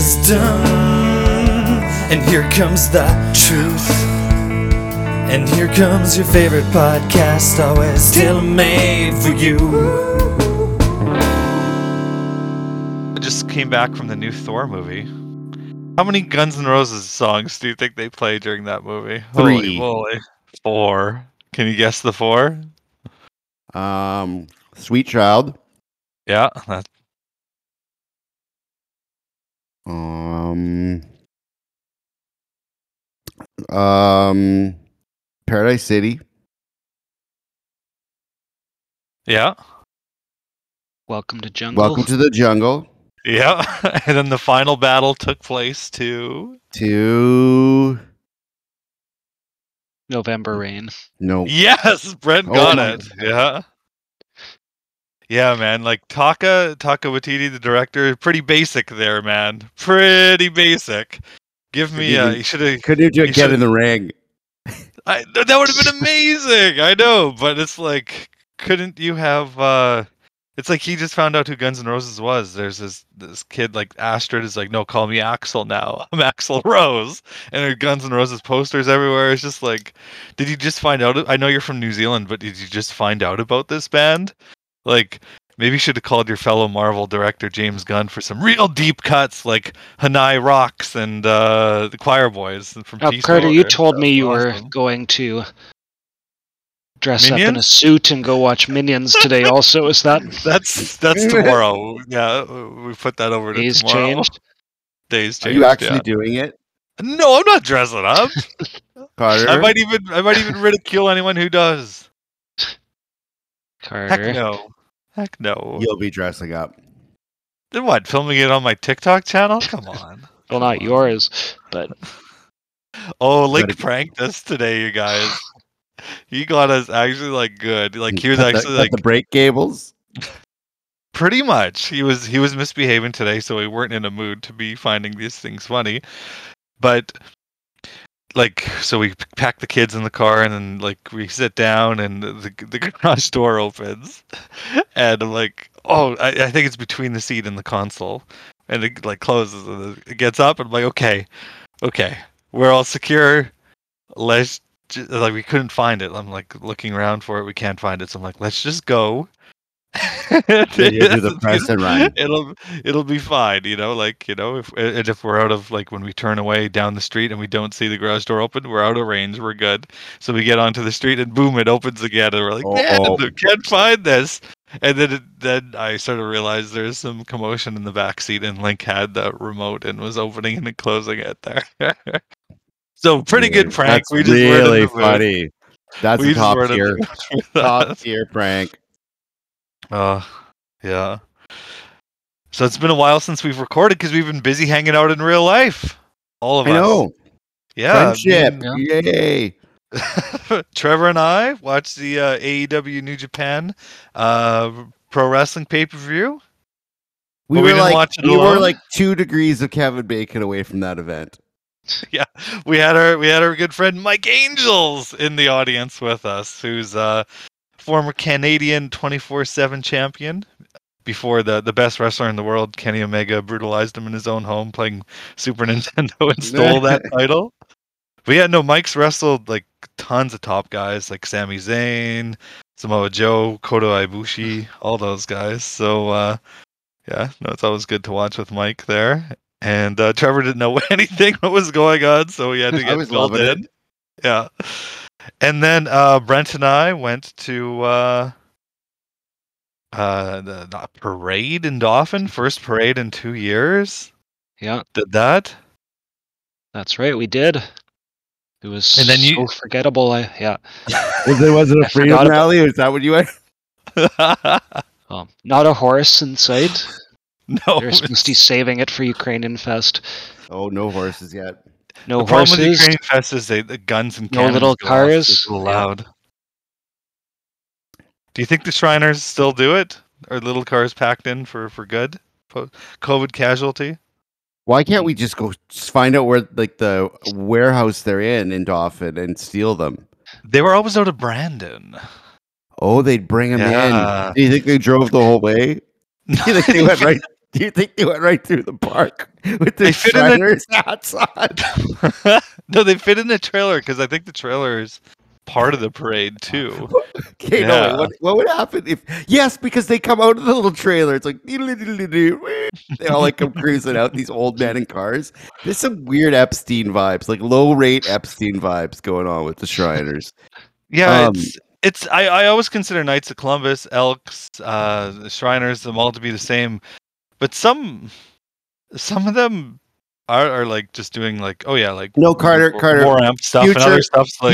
is done. And here comes the truth. And here comes your favorite podcast, always still made for you. I just came back from the new Thor movie. How many Guns N' Roses songs do you think they play during that movie? 3. Holy. 4. Can you guess the 4? Sweet Child. Yeah. That's... Paradise City. Yeah. Welcome to Jungle. Welcome to the Jungle. Yeah. And then the final battle took place to November Rain. No. Yes, Brent got it. Yeah. Yeah, man. Like Taika Waititi, the director, pretty basic there, man. Pretty basic. Give me you should have. Could you just get in the ring? That would have been amazing. I know, but it's like, couldn't you have? It's like he just found out who Guns N' Roses was. There's this kid like Astrid is like, no, call me Axl now. I'm Axl Rose, and there are Guns N' Roses posters everywhere. It's just like, did you just find out? I know you're from New Zealand, but did you just find out about this band? Like, maybe you should have called your fellow Marvel director James Gunn for some real deep cuts, like Hanoi Rocks and The Choir Boys from. Oh, Carter, you told me you were going to dress up in a suit and go watch Minions today. Also, is that that's tomorrow? Yeah, we put that over to Days tomorrow. Days changed. Are you actually doing it? No, I'm not dressing up. Carter, I might even ridicule anyone who does. Carter, heck no. You'll be dressing up. Then what? Filming it on my TikTok channel? Come on. Well, not yours, but Link pranked us today, you guys. He got us actually like good. Like he was actually like the break cables. Pretty much, he was misbehaving today, so we weren't in a mood to be finding these things funny. But like, so we pack the kids in the car, and then like we sit down, and the garage door opens, and I'm like, oh, I think it's between the seat and the console, and it like closes, and it gets up, and I'm like, okay, we're all secure. Let's. Like we couldn't find it. I'm like looking around for it. We can't find it. So I'm like, let's just go. It'll be fine, you know. Like, you know, if we're out of like when we turn away down the street and we don't see the garage door open, we're out of range. We're good. So we get onto the street and boom, it opens again, and we're like, man, we can't find this. And then I sort of realized there's some commotion in the back seat, and Link had the remote and was opening and closing it there. So pretty good prank. That's we just really funny. That's a top tier prank. Yeah. So it's been a while since we've recorded because we've been busy hanging out in real life. All of us. I know. Yeah. Friendship. Yeah. Yay. Trevor and I watched the AEW New Japan pro wrestling pay-per-view. We were like 2 degrees of Kevin Bacon away from that event. Yeah, we had our good friend Mike Angels in the audience with us, who's a former Canadian 24/7 champion. Before the best wrestler in the world, Kenny Omega, brutalized him in his own home playing Super Nintendo and stole that title. But yeah, no, Mike's wrestled like tons of top guys like Sami Zayn, Samoa Joe, Kota Ibushi, all those guys. So it's always good to watch with Mike there. And Trevor didn't know anything what was going on, so he had to get filled in. Yeah. And then Brent and I went to the parade in Dauphin. First parade in 2 years. Yeah. Did that? That's right, we did. It was and then so forgettable. Yeah. Was it a freedom rally? Is that what you went? Not a horse in sight. No, they're supposed to be saving it for Ukrainian Fest. Oh, no horses yet. No horses. The problem with Ukrainian Fest is the guns and cannons. No little cars. It's loud. Yeah. Do you think the Shriners still do it? Are little cars packed in for good? COVID casualty? Why can't we just go find out where like the warehouse they're in Dauphin and steal them? They were always out of Brandon. Oh, they'd bring them in. Do you think they drove the whole way? They went right Do you think they went right through the park with their Shriners outside? No, they fit in the trailer because I think the trailer is part of the parade too. Okay, yeah. No, what would happen if? Yes, because they come out of the little trailer. It's like they all like come cruising out. These old men in cars. There's some weird Epstein vibes, like low rate Epstein vibes going on with the Shriners. Yeah. I always consider Knights of Columbus, Elks, the Shriners, them all to be the same. But some of them are like just doing like, oh yeah, like no Carter more amp stuff and other stuff's like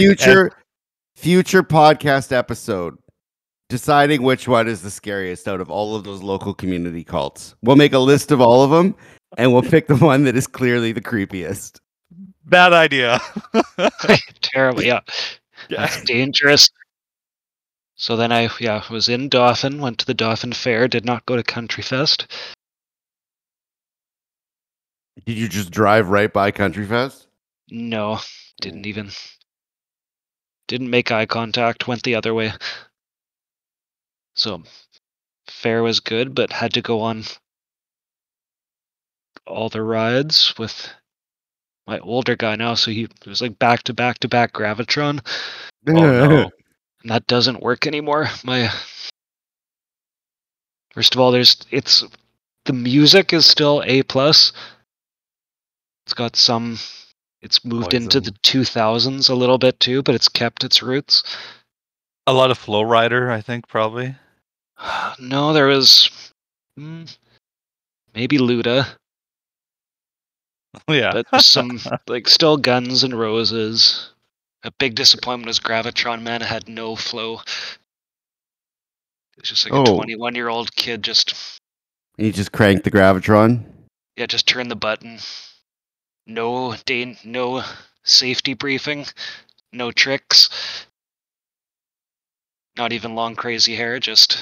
future podcast episode deciding which one is the scariest out of all of those local community cults. We'll make a list of all of them and we'll pick the one that is clearly the creepiest. Bad idea. Terrible. Yeah, that's dangerous. So then I was in Dauphin, went to the Dauphin Fair, did not go to Country Fest. Did you just drive right by Country Fest? No, didn't make eye contact, went the other way. So, fair was good, but had to go on all the rides with my older guy now, so it was like back-to-back-to-back Gravitron. Oh, no. And that doesn't work anymore. First of all, the music is still A+. It's got some... It's moved into the 2000s a little bit too, but it's kept its roots. A lot of Flow Rider, I think, probably. No, there was... maybe Luda. Yeah. But there's some... like, still Guns N' Roses. A big disappointment was Gravitron, man. It had no flow. It's just like a 21-year-old kid just... He just cranked the Gravitron? Yeah, just turn the button. No safety briefing, no tricks, not even long crazy hair. This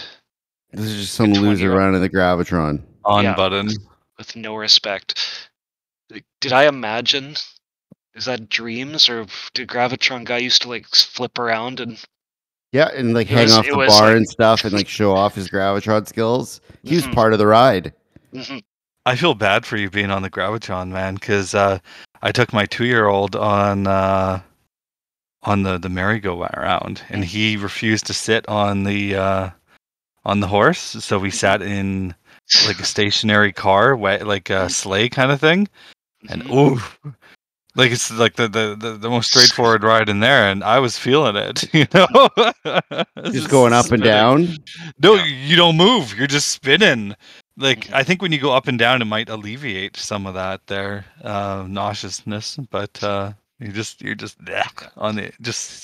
is just some loser running the Gravitron button with no respect. Did I imagine? Is that dreams or did Gravitron guy used to like flip around and? Yeah, and like hang off the bar and stuff and like show off his Gravitron skills. He was part of the ride. Mm-hmm. I feel bad for you being on the Gravitron, man, because I took my 2-year-old on the merry-go-round, and he refused to sit on the horse, so we sat in like a stationary car, like a sleigh kind of thing, and like it's like the most straightforward ride in there, and I was feeling it, you know. Just going up spinning. And down. No, you don't move. You're just spinning. Like, I think when you go up and down, it might alleviate some of that there nauseousness. But you're just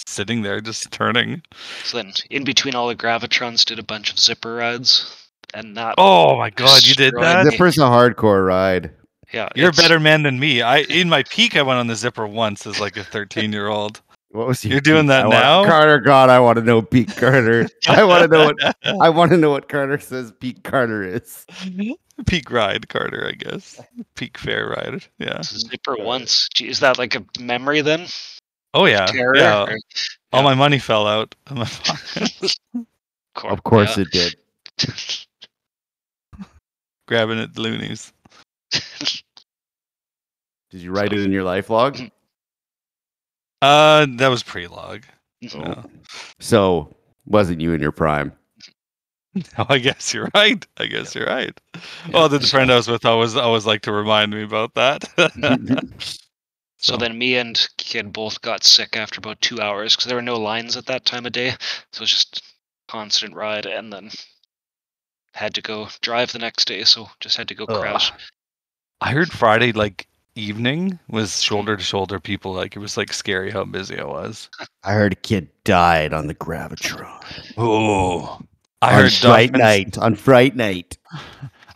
sitting there, just turning. So then, in between all the Gravitrons, did a bunch of zipper rides, and that. Oh my God, you did that! Zipper's a hardcore ride. Yeah, you're a better man than me. In my peak, I went on the zipper once as like a 13-year-old. What was you're doing that now, Carter? God, I want to know Pete Carter. I want to know what Carter says. Pete Carter is peak ride, Carter. I guess peak fair ride. Yeah, zipper once. Gee, is that like a memory then? Oh yeah, terror. Or, all my money fell out of my pocket. Of course, it did. Grabbing at the loonies. Did you write it in your life log? That was pre-log. No. So, wasn't you in your prime? No, I guess you're right. You're right. Yeah. Oh, the friend I was with always liked to remind me about that. So then me and kid both got sick after about 2 hours because there were no lines at that time of day. So it was just constant ride and then had to go drive the next day. So just had to go crash. I heard Friday, like, evening was shoulder to shoulder people. Like, it was like scary how busy it was. I heard a kid died on the Gravitron. Oh, I heard Fright Night.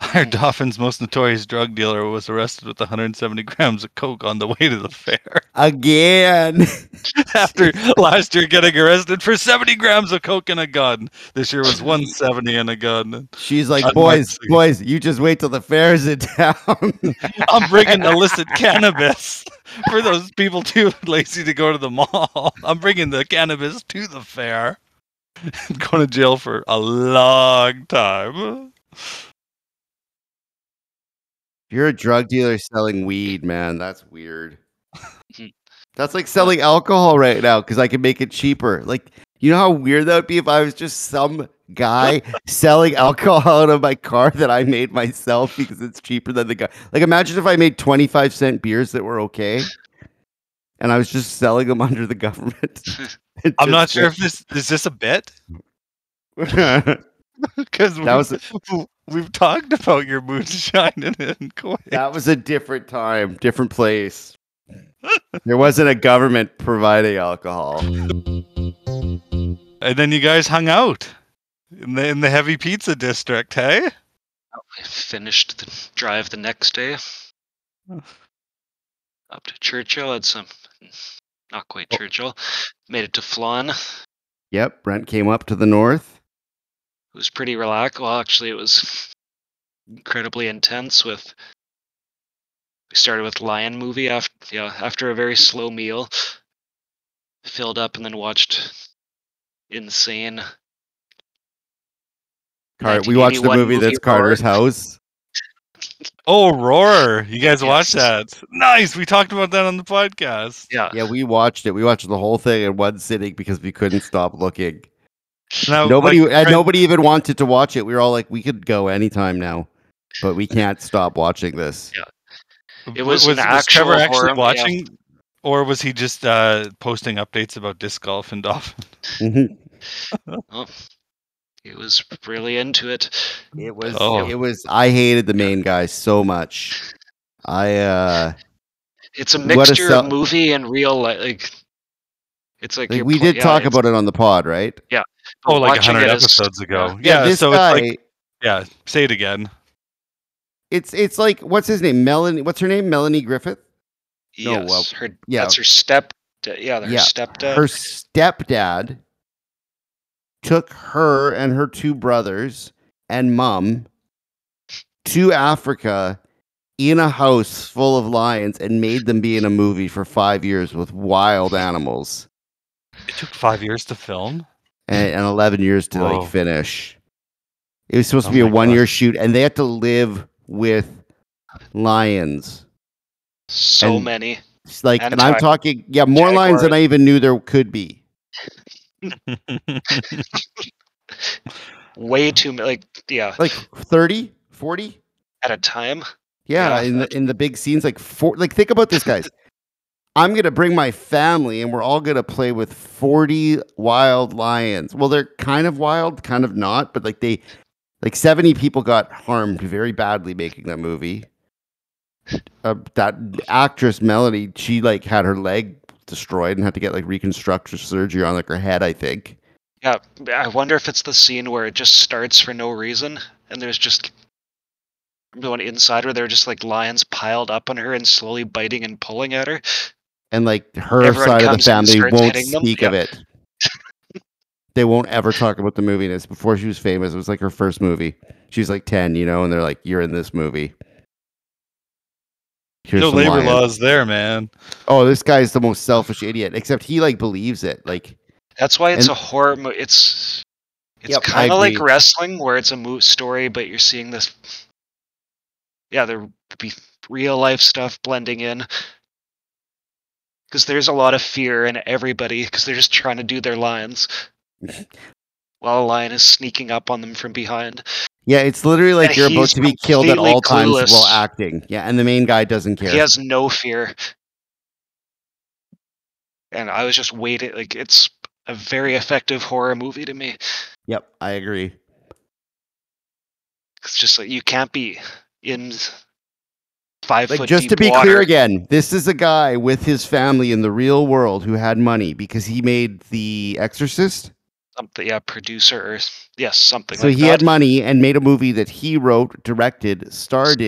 I heard Dauphin's most notorious drug dealer was arrested with 170 grams of coke on the way to the fair again. After last year getting arrested for 70 grams of coke and a gun, this year was 170 and a gun. She's like, boys, you just wait till the fair's in town. I'm bringing illicit cannabis for those people too lazy to go to the mall. I'm bringing the cannabis to the fair. I'm going to jail for a long time. If you're a drug dealer selling weed, man, that's weird. That's like selling alcohol right now because I can make it cheaper. Like, you know how weird that would be if I was just some guy selling alcohol out of my car that I made myself because it's cheaper than the guy. Like, imagine if I made 25-cent beers that were okay and I was just selling them under the government. I'm not sure if this is this a bit. Because we've talked about your moonshine and coin. That was a different time, different place. There wasn't a government providing alcohol. And then you guys hung out in the heavy pizza district, hey? I finished the drive the next day. Up to Churchill, had some, not quite Churchill. Made it to Flin. Yep, Brent came up to the north. It was pretty relaxed. Well, actually, it was incredibly intense with... We started with Lion movie after a very slow meal. Filled up and then watched insane... we watched the movie that's Carter's House. Oh, Roar. You guys watched that. Nice. We talked about that on the podcast. Yeah, we watched it. We watched the whole thing in one sitting because we couldn't stop looking. Now, nobody even wanted to watch it. We were all like, we could go anytime now, but we can't stop watching this. Yeah. It was actual Trevor actually horror, watching, or was he just posting updates about disc golf and Dauphin? Mm-hmm. Oh. He was really into it. It was. I hated the main guy so much. It's a mixture of movie and real life. We did talk about it on the pod, right? Yeah. Oh, like 100 episodes ago. Yeah. Say it again. It's like, what's his name? Melanie. What's her name? Melanie Griffith. Yes. No, that's her step. Yeah. Her stepdad. Her stepdad took her and her two brothers and mom to Africa in a house full of lions and made them be in a movie for 5 years with wild animals. It took 5 years to film? And 11 years to finish. It was supposed to be a one-year shoot, and they had to live with lions. So many. And I'm talking, more lions than I even knew there could be. Way too many, 30, 40 at a time. Yeah, in the big scenes, think about this, guys. I'm gonna bring my family, and we're all gonna play with 40 wild lions. Well, they're kind of wild, kind of not, but 70 people got harmed very badly making that movie. That actress Melanie, she had her leg destroyed and had to get reconstructive surgery on her head, I think. Yeah, I wonder if it's the scene where it just starts for no reason and there's just the one inside where there are just lions piled up on her and slowly biting and pulling at her. And her everyone side of the family won't speak of it. They won't ever talk about the movie. And it's before she was famous. It was her first movie. She was 10, and they're you're in this movie. Here's no labor laws there, man. Oh, this guy's the most selfish idiot. Except he believes it. That's why it's a horror movie. It's kind of like wrestling, where it's a story, but you're seeing this. Yeah, there be real life stuff blending in, because there's a lot of fear in everybody because they're just trying to do their lines, while a lion is sneaking up on them from behind. Yeah, it's literally you're about to be killed at all times while acting. Yeah, and the main guy doesn't care. He has no fear. And I was just waiting. It's a very effective horror movie to me. Yep, I agree. It's just you can't be in 5 foot deep. Just to be clear again, this is a guy with his family in the real world who had money because he made The Exorcist. Something, producer or something. So he had money and made a movie that he wrote, directed, starred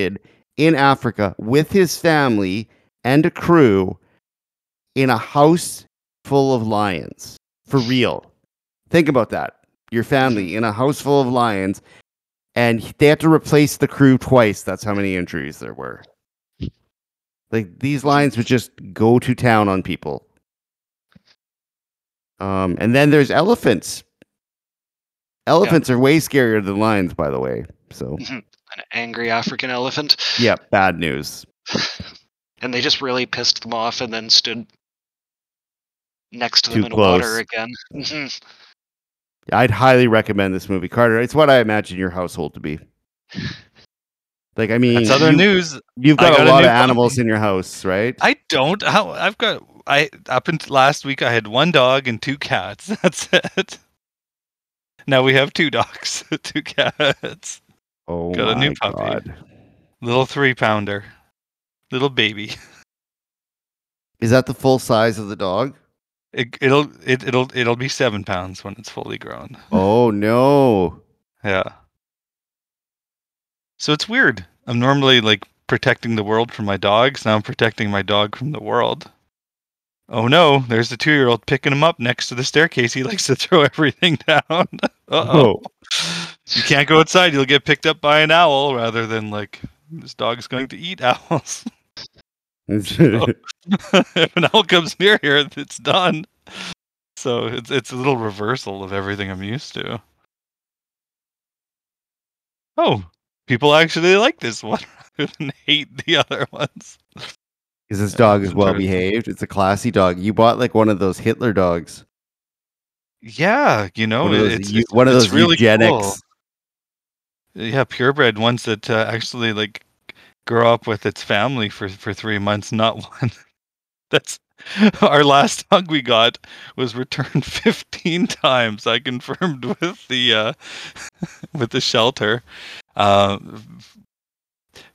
in Africa with his family and a crew in a house full of lions. For real. Think about that. Your family in a house full of lions, and they had to replace the crew twice. That's how many injuries there were. These lions would just go to town on people. And then there's elephants. Elephants are way scarier than lions, by the way. So an angry African elephant. Yeah, bad news. And they just really pissed them off and then stood next to them in water again. I'd highly recommend this movie, Carter. It's what I imagine your household to be. Like, I mean, that's other news. You've got a lot of animals in your house, right? I don't. I've got. Up until last week, I had one dog and two cats. That's it. Now we have two dogs, two cats. Oh, got a new puppy, God. Little 3-pounder, little baby. Is that the full size of the dog? It'll be 7 pounds when it's fully grown. Oh no! Yeah. So it's weird. I'm normally like protecting the world from my dogs. Now I'm protecting my dog from the world. Oh no! There's the 2-year-old picking him up next to the staircase. He likes to throw everything down. Uh-oh. You can't go outside. You'll get picked up by an owl. Rather than like this dog's going to eat owls. So, if an owl comes near here, it's done. So it's a little reversal of everything I'm used to. Oh, people actually like this one rather than hate the other ones. Because this dog is well behaved. It's a classy dog. You bought like one of those Hitler dogs. Yeah, you know, one of those really eugenics. Cool. Yeah, purebred ones that actually like grow up with its family for 3 months, not one. That's our last dog we got was returned 15 times. I confirmed with the shelter.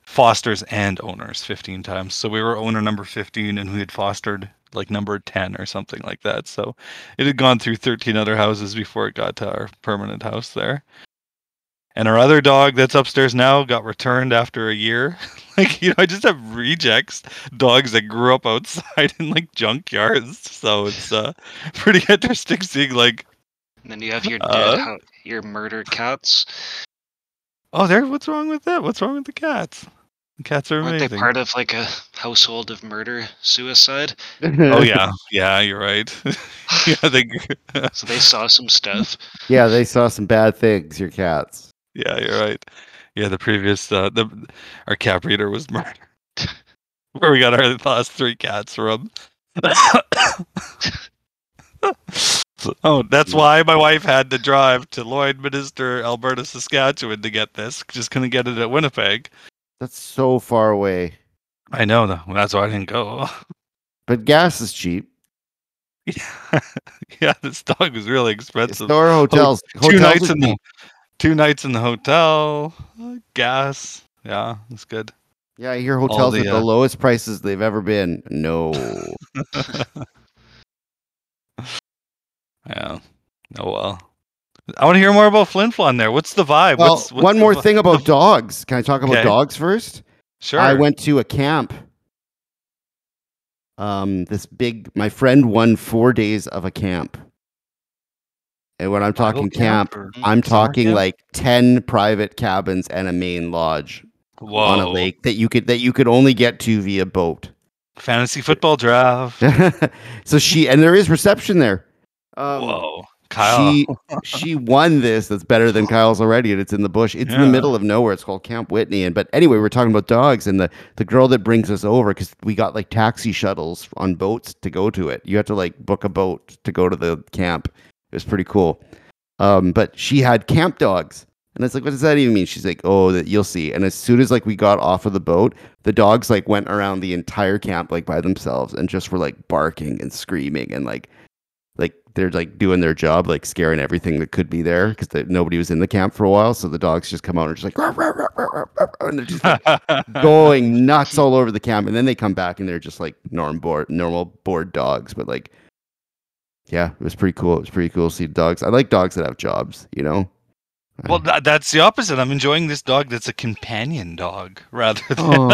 Fosters and owners 15 times. So we were owner number 15 and we had fostered like number 10 or something like that. So it had gone through 13 other houses before it got to our permanent house there. And our other dog that's upstairs now got returned after a year. Like, you know, I just have rejects, dogs that grew up outside in like junkyards. So it's pretty interesting seeing like. And then you have your dead, your murdered cats. Oh, there! What's wrong with that? What's wrong with the cats? Cats are amazing. Aren't they part of like a household of murder, suicide? Oh yeah, you're right. Yeah, so they saw some stuff. Yeah, they saw some bad things. Your cats. Yeah, you're right. Yeah, the previous our cat breeder was murdered. Where we got our last 3 cats from. Oh, that's why my wife had to drive to Lloydminster, Alberta, Saskatchewan to get this. Just couldn't get it at Winnipeg. That's so far away. I know, though. That's why I didn't go. But gas is cheap. Yeah, this dog was really expensive. There are hotels. Two nights in the hotel, gas. Yeah, it's good. Yeah, I hear hotels at the lowest prices they've ever been. No. Yeah. Oh, well. I want to hear more about Flin Flon there. What's the vibe? Well, what's one more thing about dogs. Can I talk about dogs first? Sure. I went to a camp. My friend won 4 days of a camp. And when I'm talking camp, I'm talking like 10 private cabins and a main lodge on a lake that you could only get to via boat. Fantasy football draft. So there is reception there. Whoa, Kyle! She won this. That's better than Kyle's already, and it's in the bush. It's in the middle of nowhere. It's called Camp Whitney. But anyway, we're talking about dogs, and the girl that brings us over, because we got like taxi shuttles on boats to go to it. You had to like book a boat to go to the camp. It was pretty cool. But she had camp dogs, and it's like, what does that even mean? She's like, oh, that you'll see. And as soon as like we got off of the boat, the dogs like went around the entire camp like by themselves and just were like barking and screaming and like. They're like doing their job, like scaring everything that could be there because nobody was in the camp for a while. So the dogs just come out and just like, rawr, rawr, rawr, rawr, rawr, and they're just like going nuts all over the camp. And then they come back and they're just like normal bored dogs. But like, yeah, it was pretty cool. It was pretty cool to see dogs. I like dogs that have jobs, you know? Well, that's the opposite. I'm enjoying this dog that's a companion dog rather than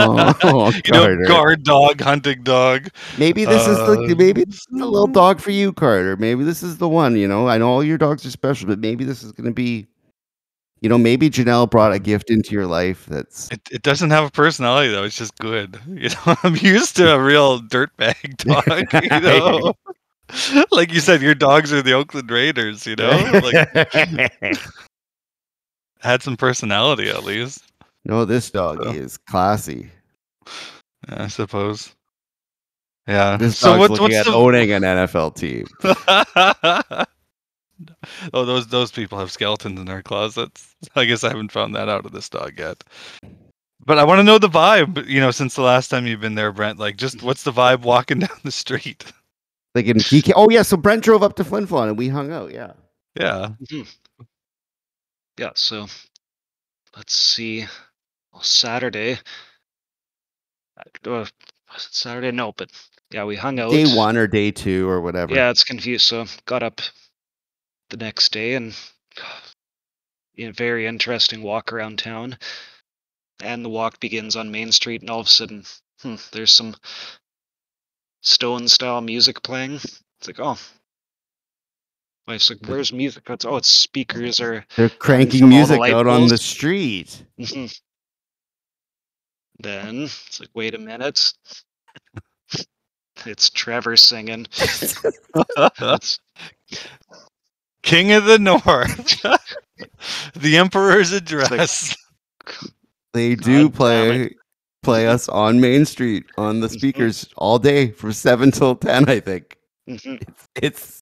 guard dog, hunting dog. Maybe this is a little dog for you, Carter. Maybe this is the one, you know. I know all your dogs are special, but maybe this is going to be, you know, maybe Janelle brought a gift into your life that's... It doesn't have a personality, though. It's just good. You know, I'm used to a real dirtbag dog, you know. Like you said, your dogs are the Oakland Raiders, you know. Like... Had some personality at least. No, this dog is classy. I suppose. Yeah. This dog's looking at owning an NFL team. Oh, those people have skeletons in their closets. I guess I haven't found that out of this dog yet. But I want to know the vibe, since the last time you've been there, Brent. Like, just what's the vibe walking down the street? Like in PK. Oh, yeah. So Brent drove up to Flin Flon and we hung out. Yeah. Yeah. Mm-hmm. Yeah. So let's see. Well, Saturday? No, but yeah, we hung out. Day one or day two or whatever. Yeah, it's confused. So got up the next day and a very interesting walk around town. And the walk begins on Main Street, and all of a sudden, there's some Stone-style music playing. It's like, oh. Wife's like, where's music? It's, oh, it's speakers. They're cranking music out on the street. Mm-hmm. Then, it's like, wait a minute. It's Trevor singing. King of the North. The Emperor's Address. They do play us on Main Street on the speakers all day from 7 till 10, I think. It's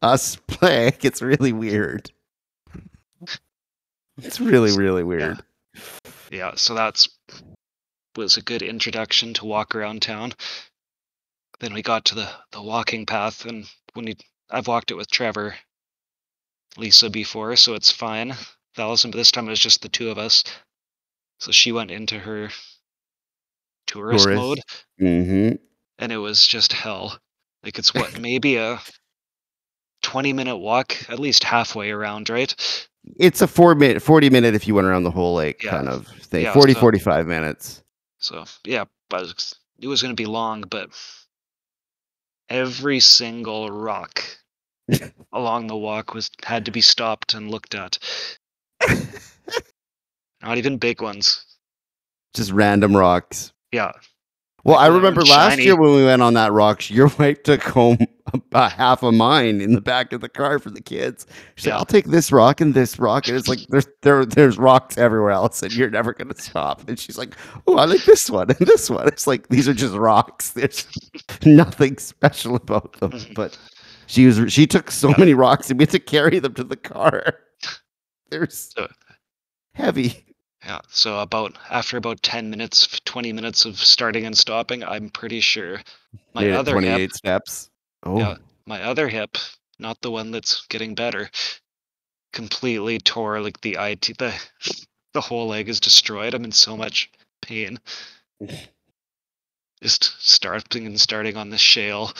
us playing. It's really weird. It's really, really weird. Yeah, so that was a good introduction to walk around town. Then we got to the walking path, and I've walked it with Trevor, Lisa before, so it's fine. But this time it was just the two of us. So she went into her tourist mode, mm-hmm. and it was just hell. Like, it's maybe a 20-minute walk, at least halfway around, right? It's a 40-minute if you went around the whole lake kind of thing. Yeah, 45 minutes. So, yeah, but it was going to be long, but every single rock along the walk had to be stopped and looked at. Not even big ones. Just random rocks. Yeah. Well, I remember last year when we went on that rock, your wife took home about half of mine in the back of the car for the kids. She's like, I'll take this rock and this rock. And it's like, there's rocks everywhere else and you're never going to stop. And she's like, oh, I like this one and this one. It's like, these are just rocks. There's nothing special about them. But she took so many rocks and we had to carry them to the car. There's heavy. Yeah, so after about 10 minutes, 20 minutes of starting and stopping, I'm pretty sure my other 28 hip... 28 steps. Oh. Yeah, my other hip, not the one that's getting better, completely tore, like, the IT... The whole leg is destroyed. I'm in so much pain. Just starting on the shale.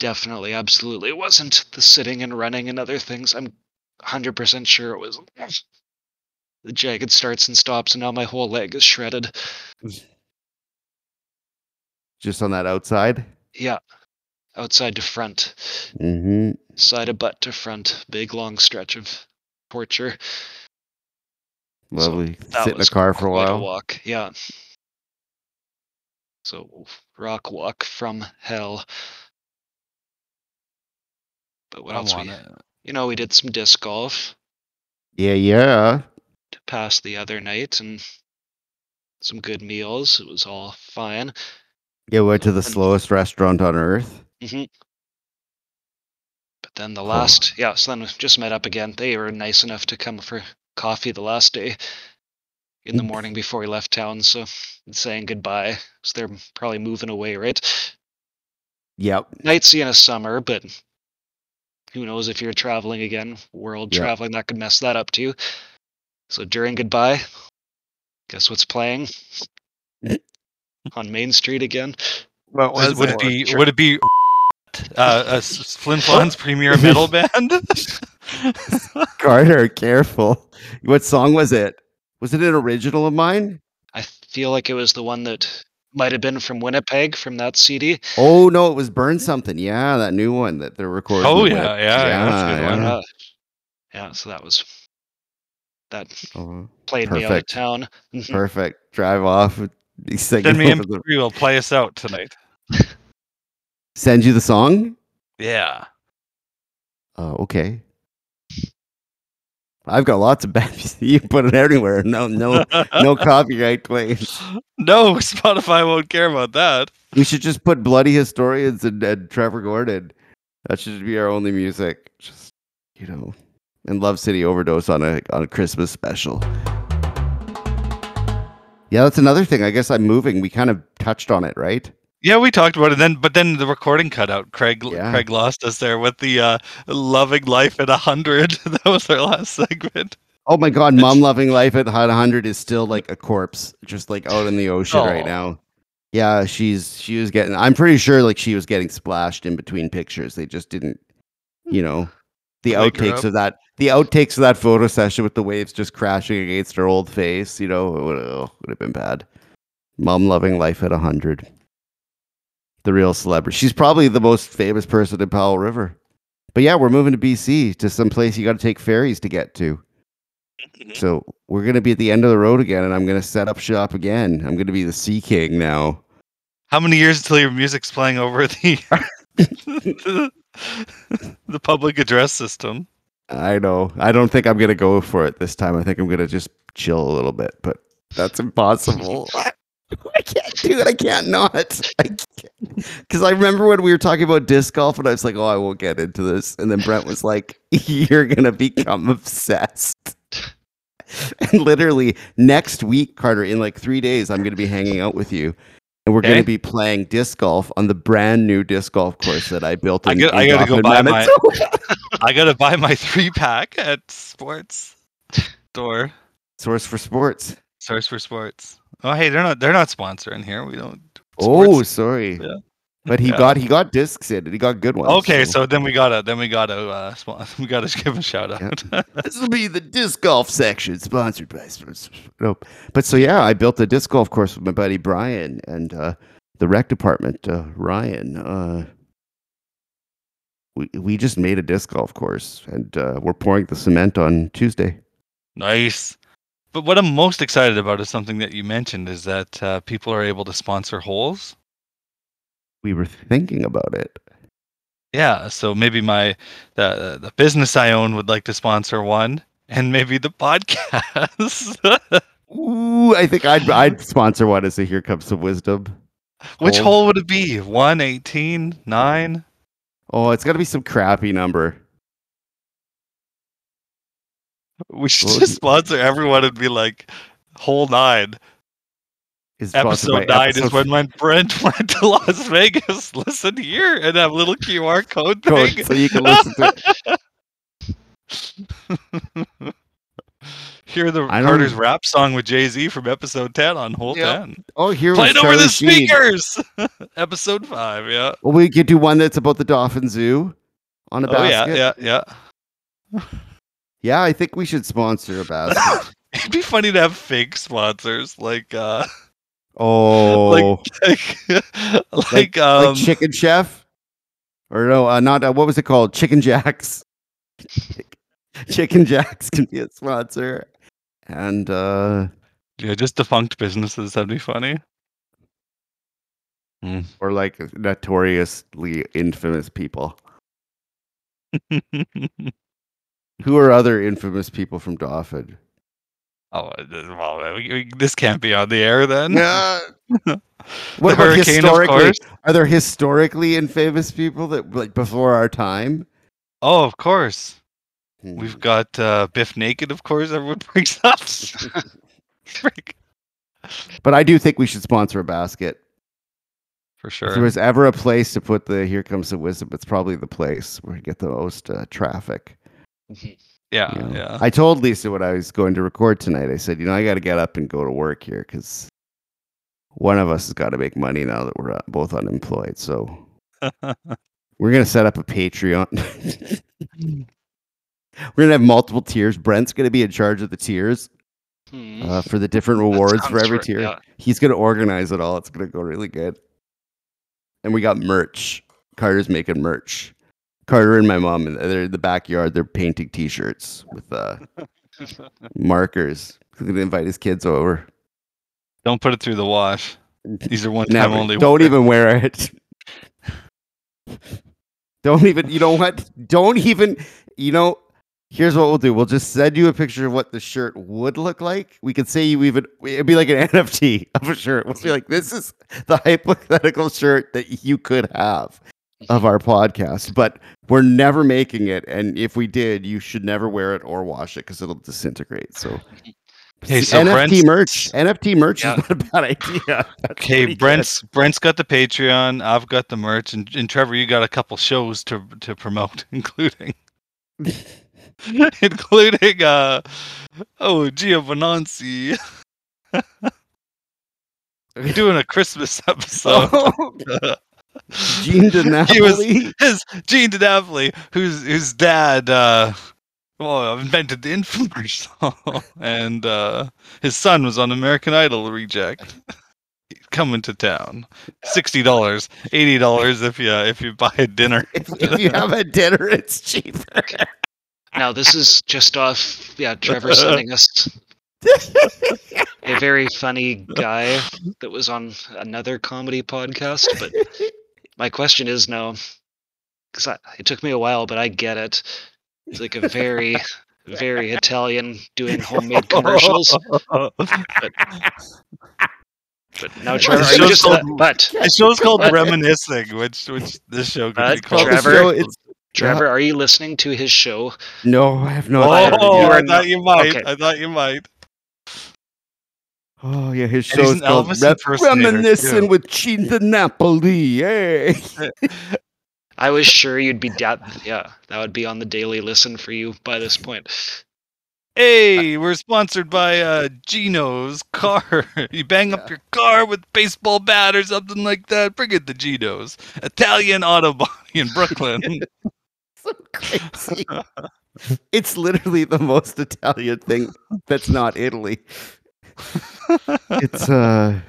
Definitely, absolutely wasn't the sitting and running and other things. I'm 100% sure it was... The jagged starts and stops, and now my whole leg is shredded. Just on that outside? Yeah. Outside to front. Mm-hmm. Side of butt to front. Big, long stretch of torture. Lovely. So sit in the car for a while. Walk. Yeah. So, rock walk from hell. But what else? We did some disc golf. Yeah. Past the other night and some good meals. It was all fine. Yeah, we went to the slowest restaurant on earth. Mm-hmm. But then then we just met up again. They were nice enough to come for coffee the last day in the morning before we left town. So saying goodbye. So they're probably moving away, right? Yep. Might see in a summer, but who knows if you're traveling again, traveling, that could mess that up too. So during goodbye, guess what's playing on Main Street again? Well, would it be Flin Flon's premier metal band? Carter, careful! What song was it? Was it an original of mine? I feel like it was the one that might have been from Winnipeg from that CD. Oh no, it was Burn Something. Yeah, that new one that they're recording. Oh yeah. Yeah, so that was. That played me out of town. Perfect. Drive off. Send me MP3. Will play us out tonight. Send you the song? Yeah. Okay. I've got lots of bad music. You can put it everywhere. No copyright claims. No, Spotify won't care about that. We should just put Bloody Historians and Trevor Gordon. That should be our only music. Just, you know, and Love City Overdose on a Christmas special. Yeah, that's another thing. I guess I'm moving. We kind of touched on it, right? Yeah, we talked about it then, but then the recording cut out. Craig lost us there with the loving life at 100. That was our last segment. Oh my God, Mom loving life at 100 is still like a corpse, just like out in the ocean right now. Yeah, she was getting. I'm pretty sure like she was getting splashed in between pictures. They just didn't, you know, the outtakes of that photo session with the waves just crashing against her old face. You know, it would have been bad. Mom loving life at 100. The real celebrity. She's probably the most famous person in Powell River. But yeah, we're moving to BC, to some place you got to take ferries to get to. So we're going to be at the end of the road again, and I'm going to set up shop again. I'm going to be the Sea King now. How many years until your music's playing over the public address system? I know. I don't think I'm going to go for it this time. I think I'm going to just chill a little bit, but that's impossible. I can't do it. I can't not. Because I remember when we were talking about disc golf and I was like, oh, I won't get into this. And then Brent was like, you're going to become obsessed. And literally next week, Carter, in like 3 days, I'm going to be hanging out with you. And we're going to be playing disc golf on the brand new disc golf course that I built. I got to go buy my 3-pack at Sports Store. Source for Sports. Oh, hey, they're not sponsoring here. We don't. Sports. Oh, sorry. Yeah. But he got discs in, and he got good ones. Okay, so then we gotta give a shout out. Yeah. This will be the disc golf section sponsored by. Nope. But so yeah, I built a disc golf course with my buddy Brian and the rec department Ryan. We just made a disc golf course, and we're pouring the cement on Tuesday. Nice. But what I'm most excited about is something that you mentioned, is that people are able to sponsor holes. We were thinking about it. Yeah, so maybe the business I own would like to sponsor one, and maybe the podcast. Ooh, I think I'd sponsor one as a Here Comes Some Wisdom. Which hole would it be? 1, 18, 9? Oh, it's got to be some crappy number. We should just sponsor everyone and be like, hole 9. Episode 9 is when my Brent went to Las Vegas. Listen here and have a little QR code thing. So you can listen to it. Hear the Carter's rap song with Jay-Z from episode 10 on hole 10. Oh, here we go. Played over the speakers. Episode 5, yeah. Well, we could do one that's about the Dauphin Zoo on a basket. Yeah. Yeah, I think we should sponsor a basket. It'd be funny to have fake sponsors like Chicken Chef, or no, what was it called? Chicken Jacks. Chicken Jacks can be a sponsor, and just defunct businesses. That'd be funny. Mm. Or like notoriously infamous people. Who are other infamous people from Dauphin? Oh, well, this can't be on the air then. Yeah. What about historically? Are there historically infamous people that like before our time? Oh, of course. We've got Biff Naked, of course. Everyone brings up. But I do think we should sponsor a basket. For sure. If there was ever a place to put the Here Comes the Wisdom, it's probably the place where you get the most traffic. Yeah. I told Lisa when I was going to record tonight, I said, I got to get up and go to work here because one of us has got to make money now that we're both unemployed. So we're going to set up a Patreon. We're going to have multiple tiers. Brent's going to be in charge of the tiers for the different rewards for every tier. Yeah. He's going to organize it all. It's going to go really good. And we got merch. Carter's making merch. Carter and my mom, they're in the backyard. They're painting T-shirts with markers. He's gonna invite his kids over. Don't put it through the wash. These are one-time only. Don't even wear it. Don't even. You know what? Don't even. You know, Here's what we'll do. We'll just send you a picture of what the shirt would look like. We could say you even, it'd be like an NFT of a shirt. We'll be like, this is the hypothetical shirt that you could have of our podcast, but we're never making it. And if we did, you should never wear it or wash it because it'll disintegrate. So, hey, so NFT merch yeah. is not a bad idea. Okay, Brent's got the Patreon. I've got the merch, and Trevor, you got a couple shows to promote, including Gia Bonanzi. We're doing a Christmas episode. Gene DiNapoli. Gene DiNapoli, whose dad invented the infomercial, and his son was on American Idol reject. Coming to town, $60, $80 if you buy a dinner. If you have a dinner, it's cheaper. Now this is just off. Yeah, Trevor sending us a very funny guy that was on another comedy podcast. But my question is now, because it took me a while, but I get it. It's like a very, very Italian doing homemade commercials. But now, Trevor, the show's called Reminiscing, which this show could be called. Trevor, are you listening to his show? No, I have not. I thought you might. Okay. I thought you might. Oh yeah, his show is called Reminiscing with Gene DiNapoli. Hey. I was sure you'd be that would be on the daily listen for you by this point. Hey, we're sponsored by Gino's Car. You bang up your car with a baseball bat or something like that, bring it to Gino's. Italian auto body in Brooklyn. So crazy. It's literally the most Italian thing that's not Italy. It's the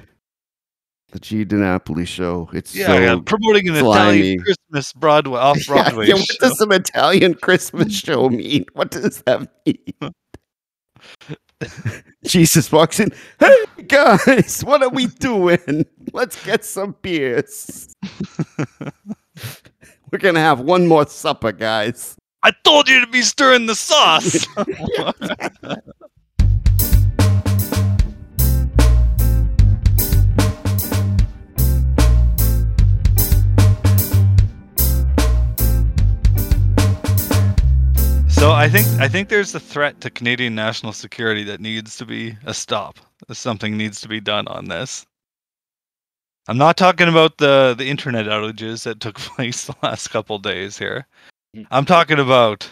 G DiNapoli show. It's promoting an slimy Italian Christmas Broadway off-Broadway show. What does some Italian Christmas show mean? What does that mean? Jesus walks in. Hey guys, what are we doing? Let's get some beers. We're gonna have one more supper, guys. I told you to be stirring the sauce. So I think there's a threat to Canadian national security that needs to be a stop. Something needs to be done on this. I'm not talking about the internet outages that took place the last couple of days here. I'm talking about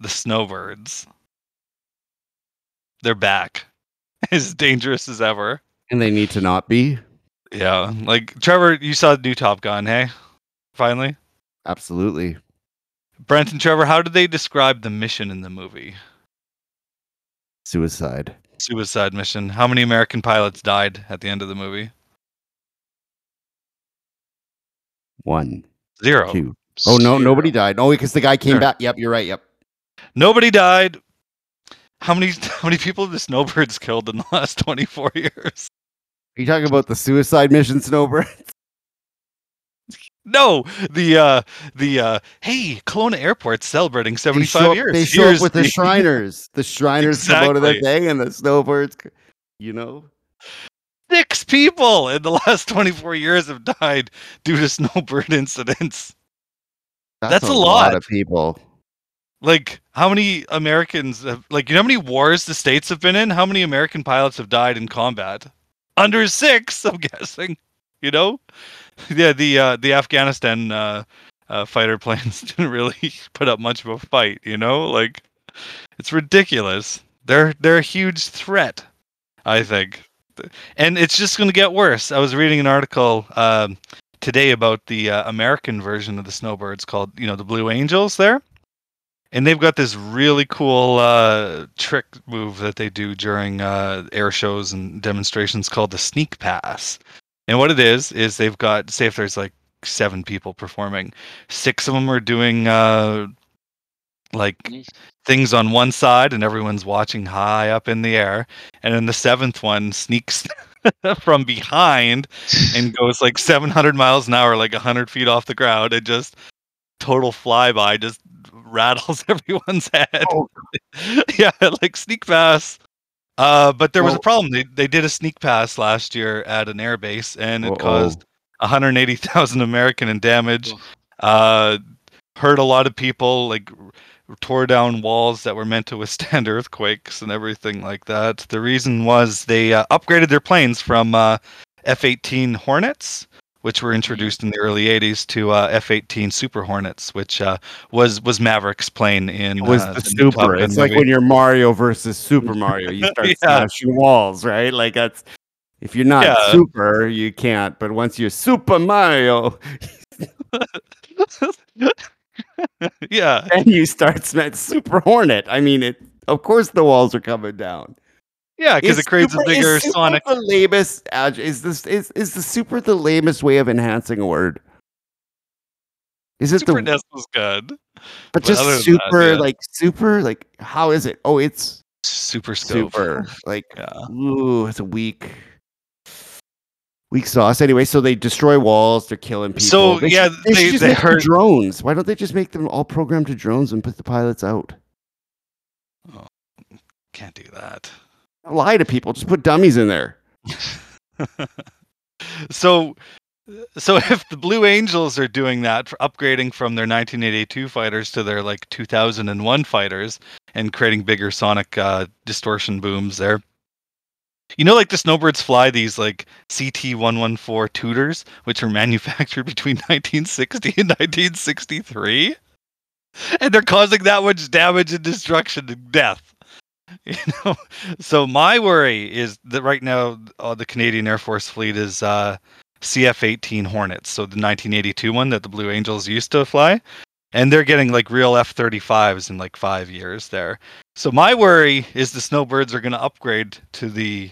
the snowbirds. They're back. As dangerous as ever. And they need to not be. Yeah. Like, Trevor, you saw the new Top Gun, hey? Finally? Absolutely. Brent and Trevor, how do they describe the mission in the movie? Suicide mission. How many American pilots died at the end of the movie? 1. 0. 2. Oh, no, nobody died. Oh, because the guy came back. Yep, you're right. Yep. Nobody died. How many people have the snowbirds killed in the last 24 years? Are you talking about the suicide mission snowbirds? No, hey, Kelowna Airport's celebrating 75 years. They show up with the Shriners. The Shriners come out of their thing, and the snowbirds, 6 people in the last 24 years have died due to snowbird incidents. That's a lot of people. Like, how many Americans have, how many wars the states have been in? How many American pilots have died in combat? Under 6, I'm guessing. Yeah, the Afghanistan fighter planes didn't really put up much of a fight, it's ridiculous. They're a huge threat, I think, and it's just going to get worse. I was reading an article today about the American version of the snowbirds called, the Blue Angels there, and they've got this really cool trick move that they do during air shows and demonstrations called the sneak pass. And what it is they've got, say if there's 7 people performing, 6 of them are doing things on one side and everyone's watching high up in the air. And then the 7th one sneaks from behind and goes 700 miles an hour, 100 feet off the ground, and just total flyby, just rattles everyone's head. Oh. Yeah, like sneak pass. But there was a problem. They did a sneak pass last year at an air base, and it caused 180,000 American in damage. Hurt a lot of people, like tore down walls that were meant to withstand earthquakes and everything like that. The reason was they upgraded their planes from F-18 Hornets, which were introduced in the early 80s, to F-18 Super Hornets, which was Maverick's plane in... It was the Super. It's like when you're Mario versus Super Mario. You start smashing walls, right? Like, that's... If you're not Super, you can't. But once you're Super Mario... yeah. And you start smashing Super Hornet. I mean, it. Of course the walls are coming down. Yeah, because it creates a bigger Sonic. The lamest, is the Super the lamest way of enhancing a word? Is it Super? The Nest was good, but just Super, that, yeah. Like Super, like how is it? Oh, it's Super Stove. Super, like ooh, it's a weak sauce. Anyway, so they destroy walls, they're killing people. So they hurt drones. Why don't they just make them all programmed to drones and put the pilots out? Oh, can't do that. Don't lie to people. Just put dummies in there. so if the Blue Angels are doing that for upgrading from their 1982 fighters to their like 2001 fighters and creating bigger sonic distortion booms there, you know, like the Snowbirds fly these like CT-114 Tudors, which were manufactured between 1960 and 1963, and they're causing that much damage and destruction and death. You know, so my worry is that right now the Canadian Air Force fleet is CF-18 Hornets, so the 1982 one that the Blue Angels used to fly, and they're getting like real F-35s in like 5 years there. So my worry is the Snowbirds are going to upgrade to the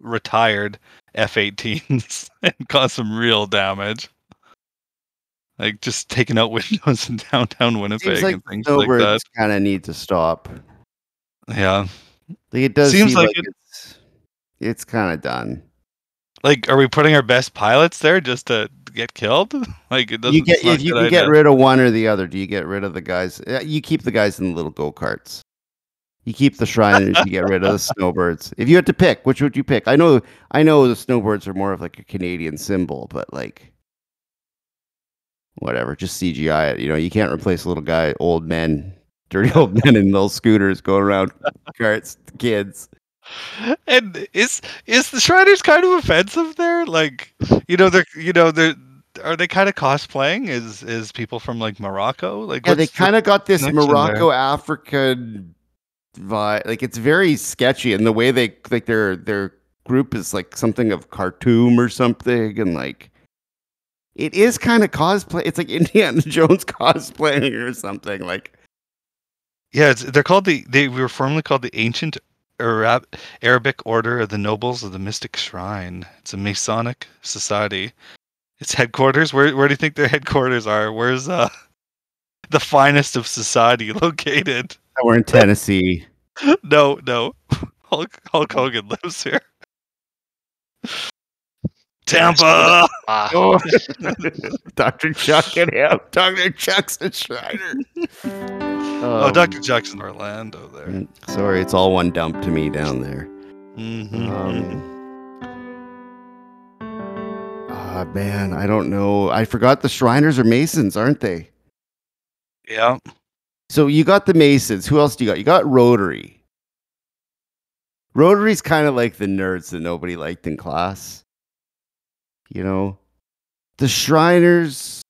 retired F-18s and cause some real damage. Like just taking out windows in downtown Winnipeg and things like that. Snowbirds kind of need to stop. Yeah, like it does seem like it's kind of done. Like, are we putting our best pilots there just to get killed? Like, it doesn't. If you can get rid of one or the other, do you get rid of the guys? You keep the guys in the little go karts. You keep the Shriners. You get rid of the Snowbirds. If you had to pick, which would you pick? I know the Snowbirds are more of like a Canadian symbol, but like, whatever. Just CGI it. You know, you can't replace little guy, old men. Dirty old men in little scooters going around carts, kids. And is the Shriners kind of offensive there? Like, are they kind of cosplaying? Is people from like Morocco? Like, yeah, they kind of got this Morocco there? African vibe. Like, it's very sketchy, and the way they like their group is like something of Khartoum or something, and like it is kind of cosplay. It's like Indiana Jones cosplaying or something like. Yeah, they're called we were formerly called the Ancient Arabic Order of the Nobles of the Mystic Shrine. It's a Masonic society. Its headquarters. Where do you think their headquarters are? Where's the finest of society located? We're in Tennessee. No. Hulk Hogan lives here. Tampa. Dr. Chuck and him. Dr. Chuck's a Shriner. Dr. Jackson, Orlando there. Sorry, it's all one dump to me down there. Mm-hmm. Man, I don't know. I forgot the Shriners are Masons, aren't they? Yeah. So you got the Masons. Who else do you got? You got Rotary. Rotary's kind of like the nerds that nobody liked in class. You know? The Shriners,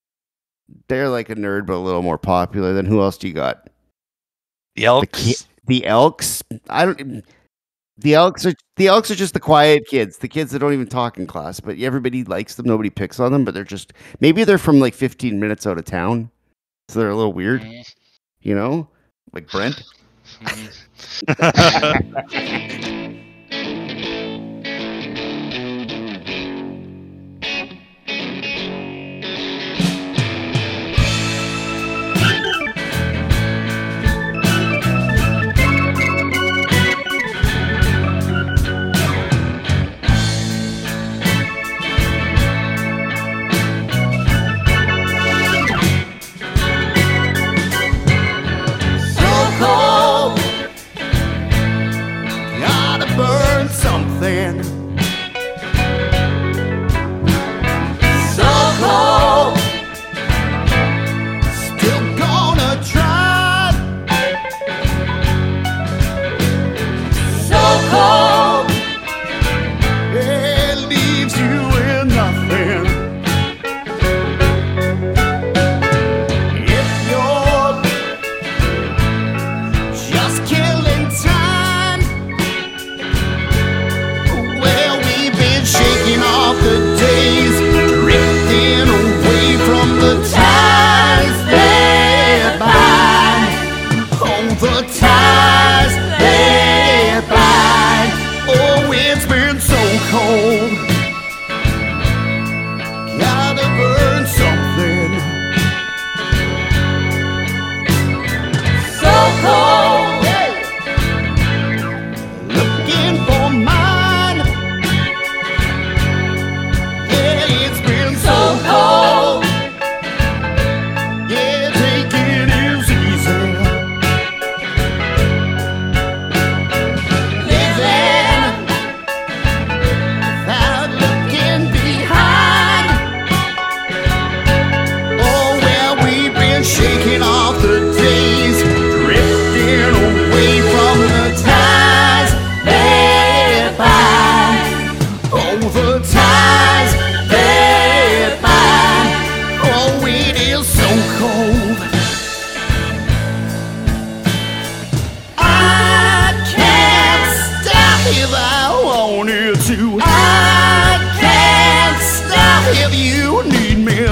they're like a nerd, but a little more popular. Then who else do you got? The Elks. The Elks. The Elks are just the quiet kids. The kids that don't even talk in class, but everybody likes them. Nobody picks on them, but they're just, maybe they're from like 15 minutes out of town. So they're a little weird, you know, like Brent.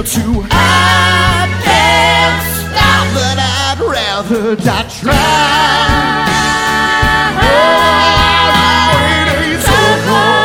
there too. I can't stop, but I'd rather not try. Oh, it ain't so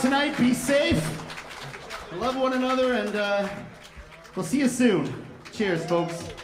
tonight. Be safe. Love one another, and we'll see you soon. Cheers, folks.